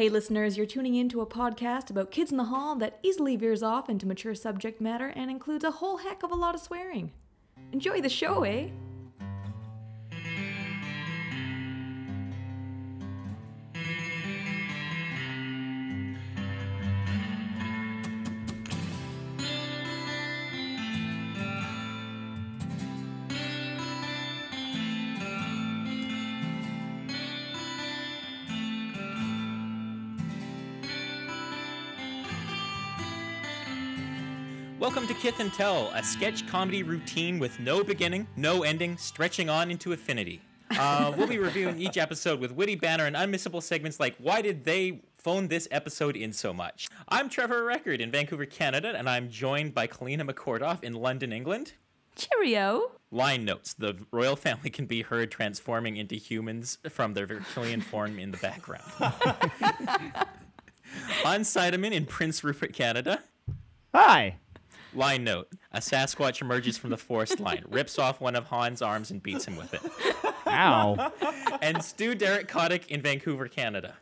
Hey listeners, you're tuning in to a podcast about Kids in the Hall that easily veers off into mature subject matter and includes a whole heck of a lot of swearing. Enjoy the show, eh? Welcome to Kith and Tell, a sketch comedy routine with no beginning, no ending, stretching on into infinity. We'll be reviewing each episode with witty banter and unmissable segments like, why did they phone this episode in so much? I'm Trevor Record in Vancouver, Canada, and I'm joined by Kalina McCordoff in London, England. Cheerio. Line notes. The royal family can be heard transforming into humans from their reptilian form in the background. I'm Sideman in Prince Rupert, Canada. Hi. Line note, a Sasquatch emerges from the forest line, rips off one of Han's arms and beats him with it. Ow. And Stu Derek Kodick in Vancouver, Canada.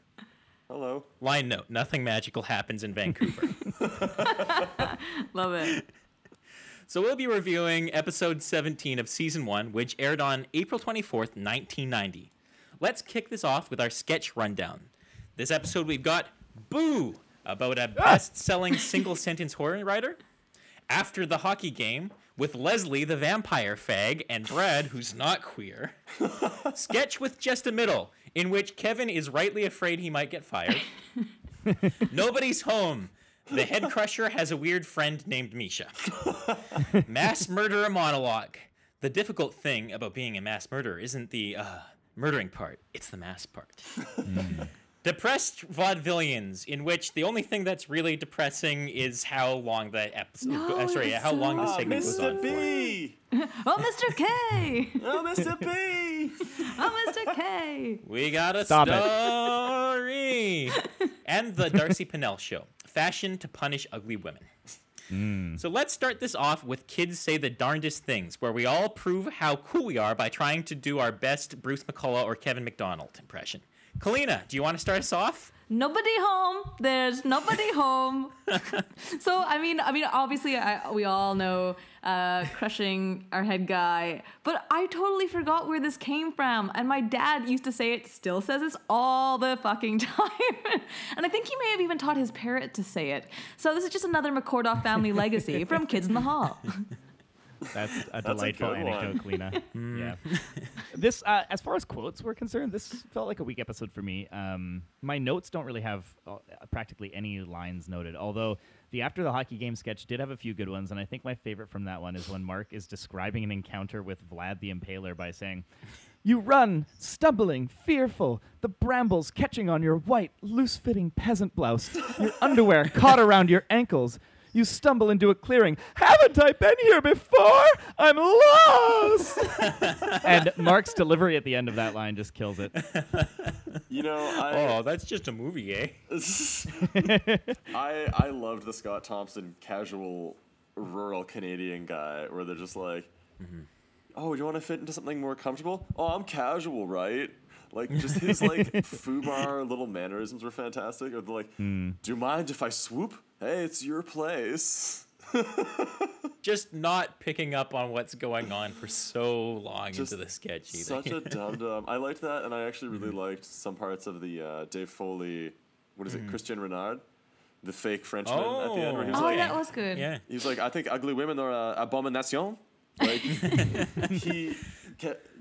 Hello. Line note, nothing magical happens in Vancouver. Love it. So we'll be reviewing episode 17 of season 1, which aired on April 24th, 1990. Let's kick this off with our sketch rundown. This episode we've got Boo, about a best-selling single-sentence horror writer. After the hockey game, with Leslie, the vampire fag, and Brad, who's not queer. Sketch with just a middle, in which Kevin is rightly afraid he might get fired. Nobody's home. The head crusher has a weird friend named Misha. Mass murderer monologue. The difficult thing about being a mass murderer isn't the murdering part. It's the mass part. Depressed vaudevillians, in which the only thing that's really depressing is how long the episode. How long the segment goes on for. Mr. K. Oh, Mr. B. Oh, Mr. K. We got a story. And the Darcy Pinnell show, fashion to punish ugly women. So let's start this off with Kids Say the Darndest Things, where we all prove how cool we are by trying to do our best Bruce McCulloch or Kevin McDonald impression. Kalina, do you want to start us off? Nobody home. There's nobody home. So, I mean, obviously, we all know crushing our head guy, but I totally forgot where this came from. And my dad used to say it, still says this all the fucking time. And I think he may have even taught his parrot to say it. So this is just another McCordoff family legacy from Kids in the Hall. That's delightful anecdote, Kalina. Yeah. This, as far as quotes were concerned, this felt like a weak episode for me. My notes don't really have practically any lines noted, although the After the Hockey Game sketch did have a few good ones, and I think my favorite from that one is when Mark is describing an encounter with Vlad the Impaler by saying, "You run, stumbling, fearful, the brambles catching on your white, loose-fitting peasant blouse, your underwear caught around your ankles. You stumble into a clearing. Haven't I been here before? I'm lost." And Mark's delivery at the end of that line just kills it. You know, that's just a movie, eh? I loved the Scott Thompson casual rural Canadian guy where they're just like, oh, do you want to fit into something more comfortable? Oh, I'm casual, right? Like, just his, like, foobar little mannerisms were fantastic. Or they're like, do you mind if I swoop? Hey, it's your place. Just not picking up on what's going on for so long just into the sketch either. Such a dum-dum. I liked that, and I actually really liked some parts of the Dave Foley, what is it, Christian Renard? The fake Frenchman at the end. Where he was that was good. Yeah. He was like, I think ugly women are abomination. Like,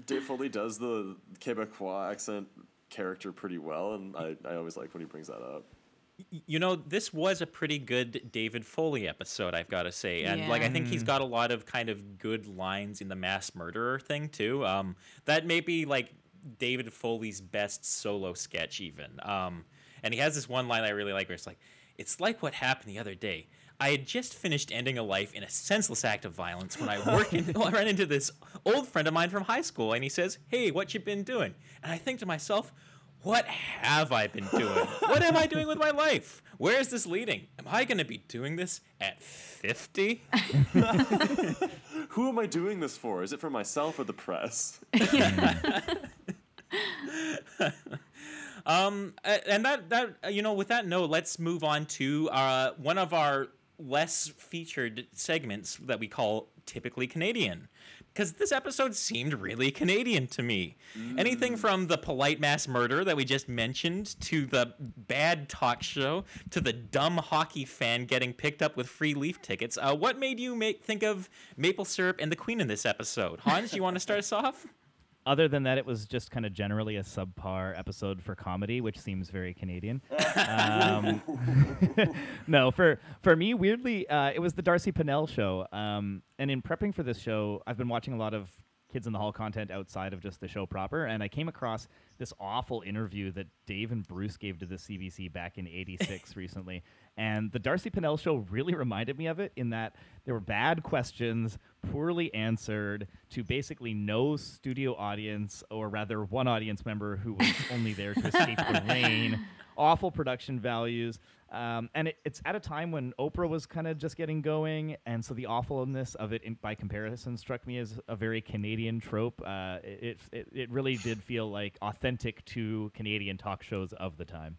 Dave Foley does the Québécois accent character pretty well, and I always like when he brings that up. You know, this was a pretty good David Foley episode, I've got to say. And, I think he's got a lot of kind of good lines in the mass murderer thing, too. That may be, like, David Foley's best solo sketch, even. And he has this one line I really like where it's like what happened the other day. I had just finished ending a life in a senseless act of violence when I ran into this old friend of mine from high school, and he says, "Hey, what you been doing?" And I think to myself, what have I been doing? What am I doing with my life? Where is this leading? Am I going to be doing this at 50? Who am I doing this for? Is it for myself or the press? And that you know, with that note, let's move on to one of our less featured segments that we call Typically Canadian, because this episode seemed really Canadian to me. Anything from the polite mass murder that we just mentioned, to the bad talk show, to the dumb hockey fan getting picked up with free Leaf tickets. What made you think of maple syrup and the Queen in this episode? Hans, you want to start us off? Other than that, it was just kind of generally a subpar episode for comedy, which seems very Canadian. No, for me, weirdly, it was the Darcy Pinnell show. And in prepping for this show, I've been watching a lot of Kids in the Hall content outside of just the show proper, and I came across this awful interview that Dave and Bruce gave to the CBC back in '86 recently. And the Darcy Pinnell show really reminded me of it, in that there were bad questions, poorly answered, to basically no studio audience, or rather one audience member who was only there to escape the rain. Awful production values. And it's at a time when Oprah was kind of just getting going. And so the awfulness of it, by comparison, struck me as a very Canadian trope. It really did feel like authentic to Canadian talk shows of the time.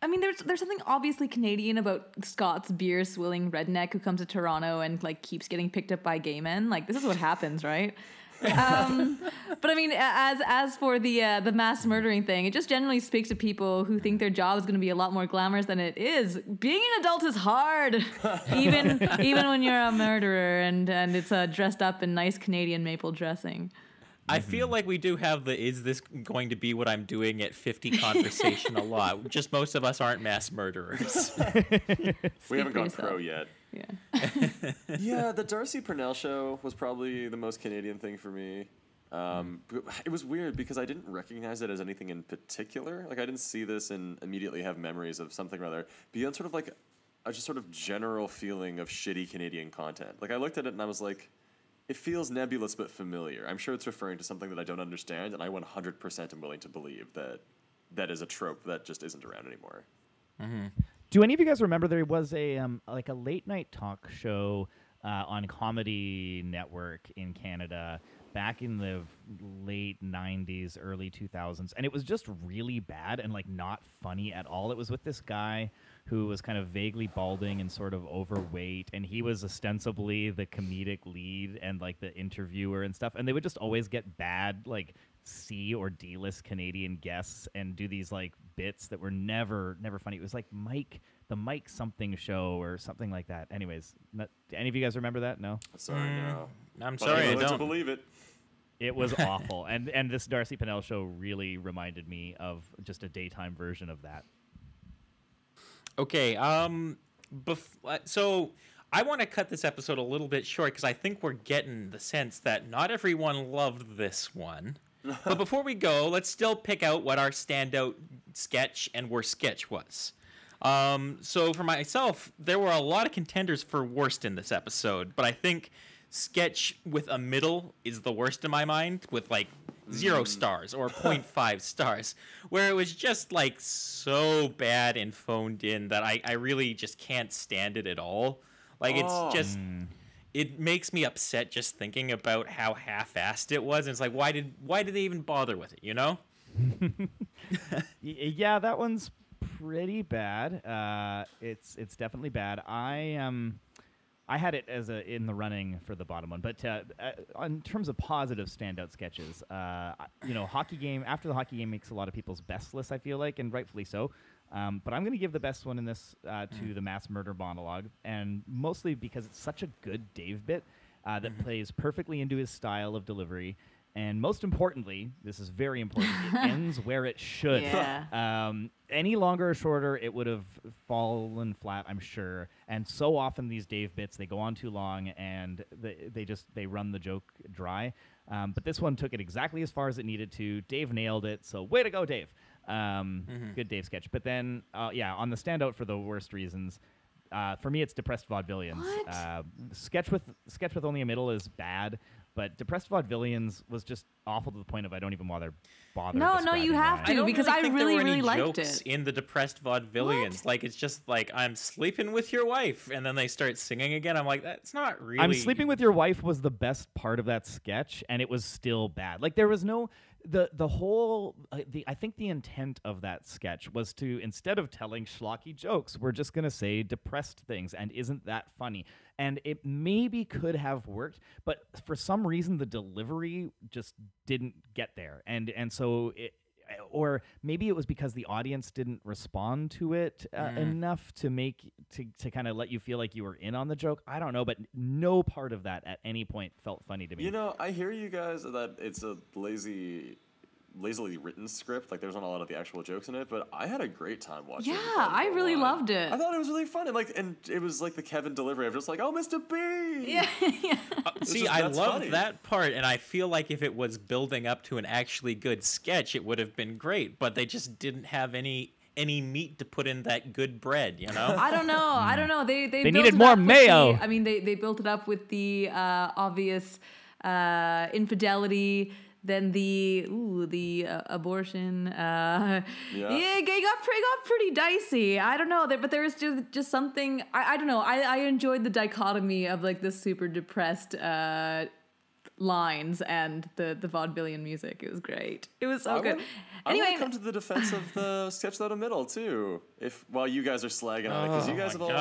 I mean, there's something obviously Canadian about Scott's beer-swilling redneck who comes to Toronto and, like, keeps getting picked up by gay men. Like, this is what happens, right? But, I mean, as for the mass murdering thing, it just generally speaks to people who think their job is going to be a lot more glamorous than it is. Being an adult is hard, even when you're a murderer, and it's dressed up in nice Canadian maple dressing. I feel like we do have the "is this going to be what I'm doing at 50 conversation a lot. Just most of us aren't mass murderers. We haven't gone pro yet. Yeah. Yeah, the Darcy Pinnell show was probably the most Canadian thing for me. It was weird because I didn't recognize it as anything in particular. Like, I didn't see this and immediately have memories of something or other beyond sort of like a just sort of general feeling of shitty Canadian content. Like, I looked at it and I was like, it feels nebulous but familiar. I'm sure it's referring to something that I don't understand, and I 100% am willing to believe that that is a trope that just isn't around anymore. Mm-hmm. Do any of you guys remember there was a late night talk show on Comedy Network in Canada back in the late 90s, early 2000s, and it was just really bad and, like, not funny at all. It was with this guy who was kind of vaguely balding and sort of overweight, and he was ostensibly the comedic lead and, like, the interviewer and stuff, and they would just always get bad, like, C or D-list Canadian guests and do these, like, bits that were never funny. It was like the Mike something show or something like that. Anyways, do any of you guys remember that? No? Sorry, no. I'm but sorry, I don't. To believe it. It was awful. And this Darcy Pinnell show really reminded me of just a daytime version of that. Okay, so I want to cut this episode a little bit short because I think we're getting the sense that not everyone loved this one. But before we go, let's still pick out what our standout sketch and worst sketch was. So for myself, there were a lot of contenders for worst in this episode, but I think sketch with a middle is the worst in my mind, with, like, 0 stars or 0.5 stars, where it was just, like, so bad and phoned in that I really just can't stand it at all. Like, it's just, it makes me upset just thinking about how half-assed it was. And it's like, why did they even bother with it, you know? Yeah, that one's pretty bad. It's definitely bad. I had it as in the running for the bottom one, but in terms of positive standout sketches, hockey game after the hockey game makes a lot of people's best list, I feel like, and rightfully so. But I'm going to give the best one in this to the mass murder monologue, and mostly because it's such a good Dave bit that plays perfectly into his style of delivery. And most importantly, this is very important, it ends where it should. Yeah. Any longer or shorter, it would have fallen flat, I'm sure. And so often these Dave bits, they go on too long, and they run the joke dry. But this one took it exactly as far as it needed to. Dave nailed it, so way to go, Dave. Good Dave sketch. But then, on the standout for the worst reasons, for me, it's Depressed Vaudevillians. Sketch with only a middle is bad. But Depressed Vaudevillians was just awful to the point of I don't even bother. No, you have to, because I really, really liked it. I don't think there were any jokes in the Depressed Vaudevillians. What? Like, it's just like, I'm sleeping with your wife, and then they start singing again. I'm like, that's not really... I'm sleeping with your wife was the best part of that sketch, and it was still bad. Like, there was no... the whole I think the intent of that sketch was to, instead of telling schlocky jokes, we're just going to say depressed things, and isn't that funny? And it maybe could have worked, but for some reason the delivery just didn't get there, and so it. Or maybe it was because the audience didn't respond to it enough to make to kind of let you feel like you were in on the joke. I don't know, but no part of that at any point felt funny to me. You know, I hear you guys that it's a lazily written script. Like, there's not a lot of the actual jokes in it, but I had a great time watching it. Yeah, I really loved it. I thought it was really fun. And it was like the Kevin delivery of just like, oh, Mr. B. Yeah. See, I loved that part, and I feel like if it was building up to an actually good sketch, it would have been great, but they just didn't have any meat to put in that good bread, you know? I don't know. They needed more mayo. They built it up with the obvious infidelity, then the abortion. It got pretty dicey. I don't know, but there was just something, I don't know. I enjoyed the dichotomy of like the super depressed lines and the vaudevillian music. It was great. It was so good. Anyway, I want to come to the defense of the sketch down the middle too. While you guys are slagging on it, because you guys are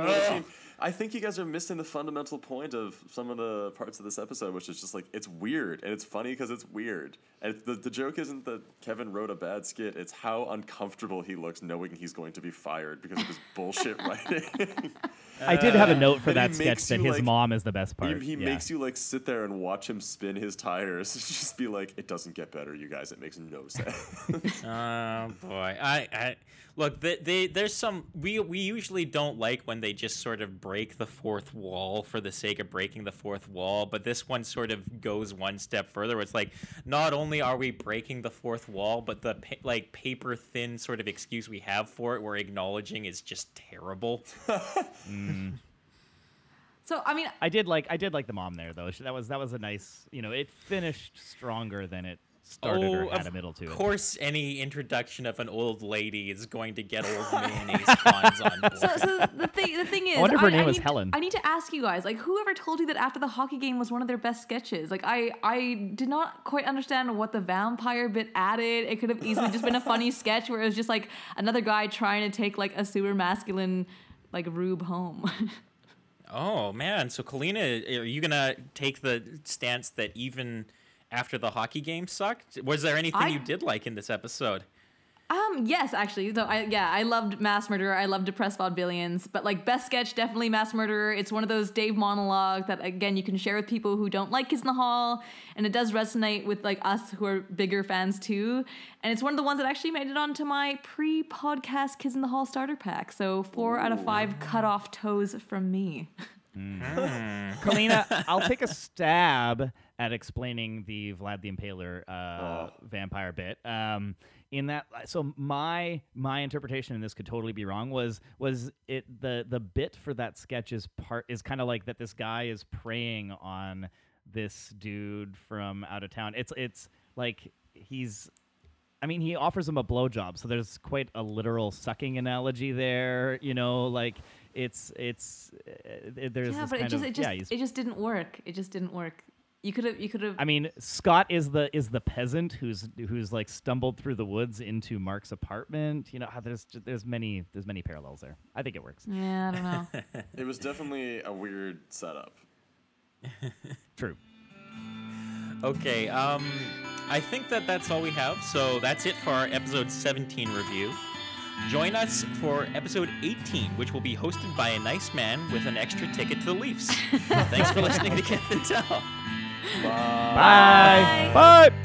on the team. I think you guys are missing the fundamental point of some of the parts of this episode, which is just like, it's weird, and it's funny because it's weird. And the joke isn't that Kevin wrote a bad skit, it's how uncomfortable he looks knowing he's going to be fired because of his bullshit writing. I did have a note for that sketch that his mom is the best part. He makes you like sit there and watch him spin his tires and just be like, it doesn't get better, you guys. It makes no sense. Oh, boy. Look, there's some... We usually don't like when they just sort of break the fourth wall for the sake of breaking the fourth wall, but this one sort of goes one step further. It's like, not only are we breaking the fourth wall, but the paper thin sort of excuse we have for it, we're acknowledging is just terrible. So I did like the mom there though. That was a nice, you know, it finished stronger than it started or had a middle to it. Of course, any introduction of an old lady is going to get old mayonnaise puns on board. So the thing is, I wonder if her name was Helen. I need to ask you guys, like, whoever told you that after the hockey game was one of their best sketches? Like, I did not quite understand what the vampire bit added. It could have easily just been a funny sketch where it was just like another guy trying to take like a super masculine like rube home. Oh man, so Kalina, are you gonna take the stance that even after the hockey game sucked? Was there anything you did like in this episode? Yes, actually. Though I loved Mass Murderer. I loved Depressed Vaudevillians. But like best sketch, definitely Mass Murderer. It's one of those Dave monologues that again you can share with people who don't like Kids in the Hall, and it does resonate with like us who are bigger fans too. And it's one of the ones that actually made it onto my pre-podcast Kids in the Hall starter pack. So 4 out of 5 cut off toes from me. Kalina, I'll take a stab at explaining the Vlad the Impaler vampire bit. In that, so my interpretation, and this could totally be wrong, was it the bit for that sketch is kind of like that this guy is preying on this dude from out of town. It's like he offers him a blowjob, so there's quite a literal sucking analogy there, you know, like. It just didn't work. It just didn't work. You could have. I mean, Scott is the peasant who's like stumbled through the woods into Mark's apartment. You know, there's many parallels there. I think it works. Yeah, I don't know. It was definitely a weird setup. True. Okay. I think that's all we have. So that's it for our episode 17 review. Join us for episode 18, which will be hosted by a nice man with an extra ticket to the Leafs. Thanks for listening to Kith and Tell. Bye. Bye. Bye. Bye.